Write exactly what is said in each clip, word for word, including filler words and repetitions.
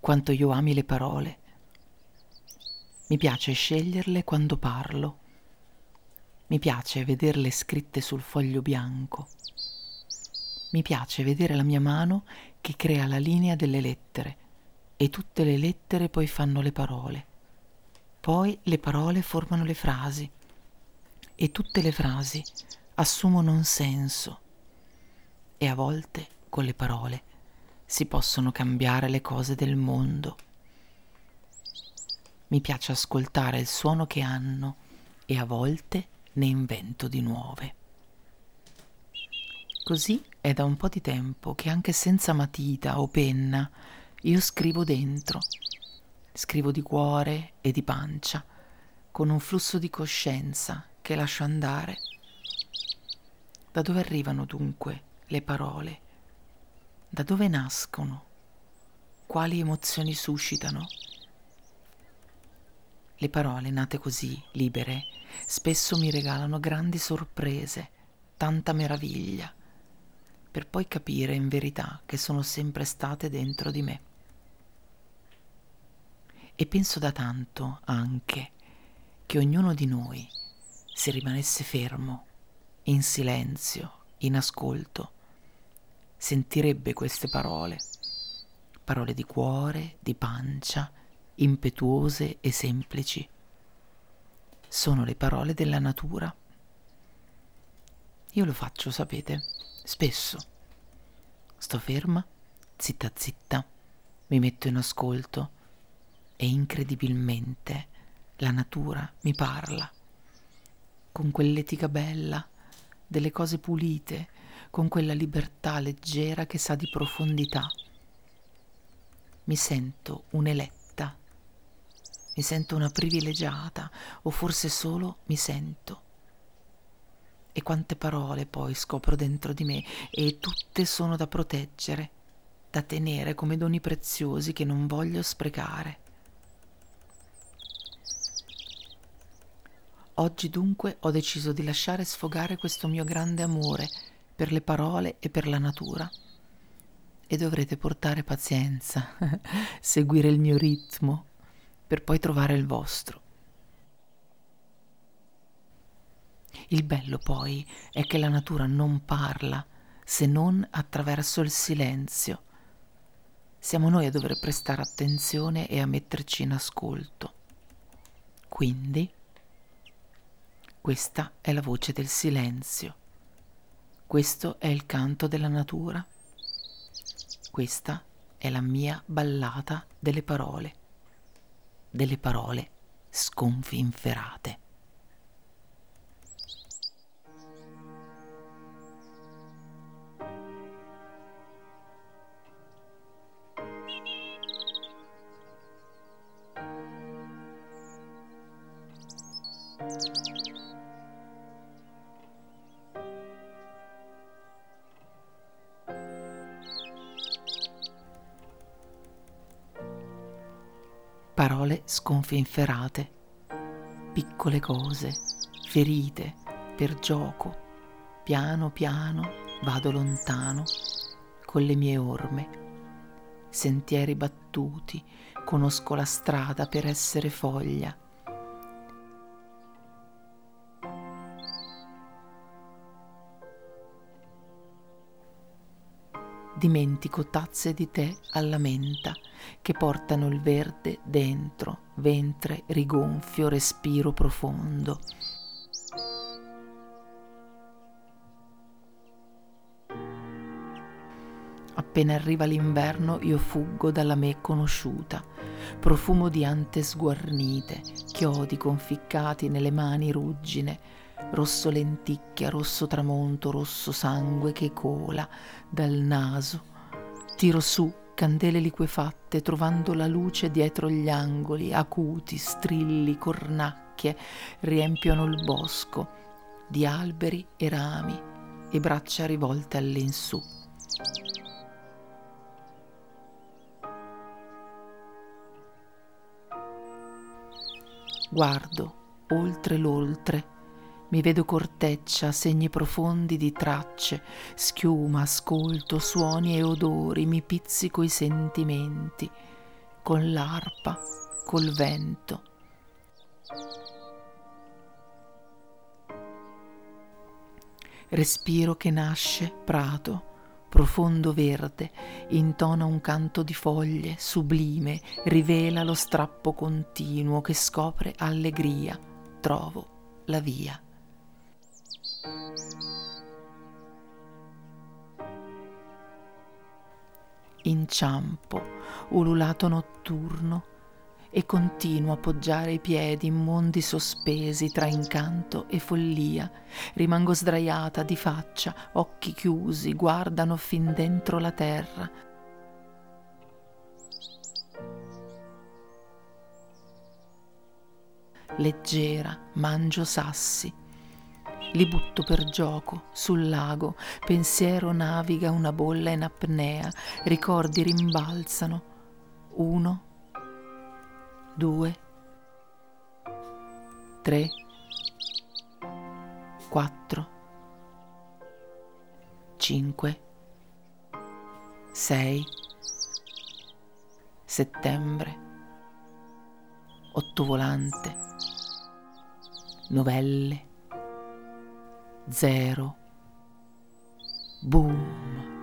quanto io ami le parole. Mi piace sceglierle quando parlo. Mi piace vederle scritte sul foglio bianco. Mi piace vedere la mia mano che crea la linea delle lettere, e tutte le lettere poi fanno le parole. Poi le parole formano le frasi, e tutte le frasi assumono un senso. E a volte, con le parole, si possono cambiare le cose del mondo. Mi piace ascoltare il suono che hanno e a volte ne invento di nuove. Così è da un po' di tempo che anche senza matita o penna io scrivo dentro. Scrivo di cuore e di pancia, con un flusso di coscienza che lascio andare. Da dove arrivano dunque le parole? Da dove nascono? Quali emozioni suscitano? Le parole nate così, libere, spesso mi regalano grandi sorprese, tanta meraviglia, per poi capire in verità che sono sempre state dentro di me. E penso da tanto anche che ognuno di noi, se rimanesse fermo, in silenzio, in ascolto, sentirebbe queste parole, parole di cuore, di pancia, impetuose e semplici. Sono le parole della natura. Io lo faccio, sapete, spesso. Sto ferma, zitta zitta, mi metto in ascolto e incredibilmente la natura mi parla, con quell'etica bella delle cose pulite, con quella libertà leggera che sa di profondità. Mi sento un'eletta, mi sento una privilegiata, o forse solo mi sento. E quante parole poi scopro dentro di me, e tutte sono da proteggere, da tenere come doni preziosi che non voglio sprecare. Oggi dunque ho deciso di lasciare sfogare questo mio grande amore per le parole e per la natura, e dovrete portare pazienza, seguire il mio ritmo per poi trovare il vostro. Il bello poi è che la natura non parla se non attraverso il silenzio. Siamo noi a dover prestare attenzione e a metterci in ascolto. Quindi questa è la voce del silenzio. Questo è il canto della natura. Questa è la mia ballata delle parole, delle parole sconfinferate. Parole sconfinferate, piccole cose, ferite, per gioco, piano piano vado lontano, con le mie orme, sentieri battuti, conosco la strada per essere foglia. Dimentico tazze di tè alla menta che portano il verde dentro, ventre rigonfio, respiro profondo. Appena arriva l'inverno io fuggo dalla me conosciuta, profumo di ante sguarnite, chiodi conficcati nelle mani ruggine, rosso lenticchia, rosso tramonto, rosso sangue che cola dal naso. Tiro su candele liquefatte, trovando la luce dietro gli angoli, acuti, strilli, cornacchie, riempiono il bosco di alberi e rami e braccia rivolte all'insù. Guardo oltre l'oltre, mi vedo corteccia, segni profondi di tracce, schiuma, ascolto, suoni e odori, mi pizzico i sentimenti, con l'arpa, col vento. Respiro che nasce, prato, profondo verde, intona un canto di foglie, sublime, rivela lo strappo continuo che scopre allegria, trovo la via. Inciampo, ululato notturno, e continuo a poggiare i piedi in mondi sospesi tra incanto e follia. Rimango sdraiata di faccia, occhi chiusi, guardano fin dentro la terra. Leggera, mangio sassi, li butto per gioco sul lago, pensiero naviga una bolla in apnea, ricordi rimbalzano, uno, due, tre, quattro, cinque, sei, settembre, ottovolante, novelle, zero, boom.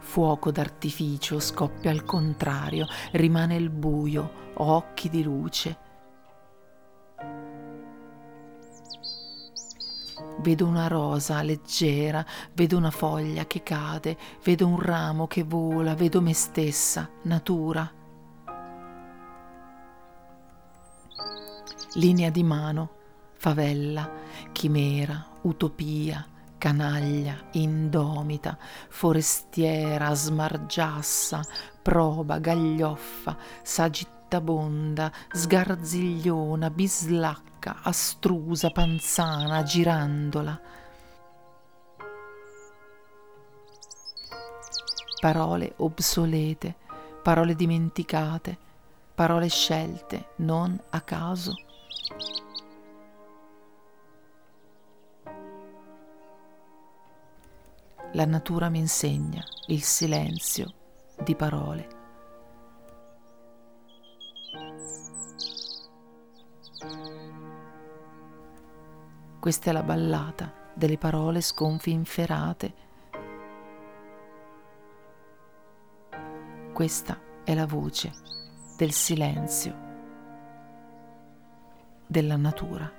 Fuoco d'artificio scoppia al contrario, rimane il buio, ho occhi di luce. Vedo una rosa leggera, vedo una foglia che cade, vedo un ramo che vola, vedo me stessa, natura. Linea di mano, favela, chimera, utopia, canaglia, indomita, forestiera, smargiassa, proba, gaglioffa, sagittabonda, sgarzigliona, bislacca, astrusa, panzana, girandola. Parole obsolete, parole dimenticate, parole scelte non a caso. La natura mi insegna il silenzio di parole. Questa è la ballata delle parole sconfinferate. Questa è la voce del silenzio della natura.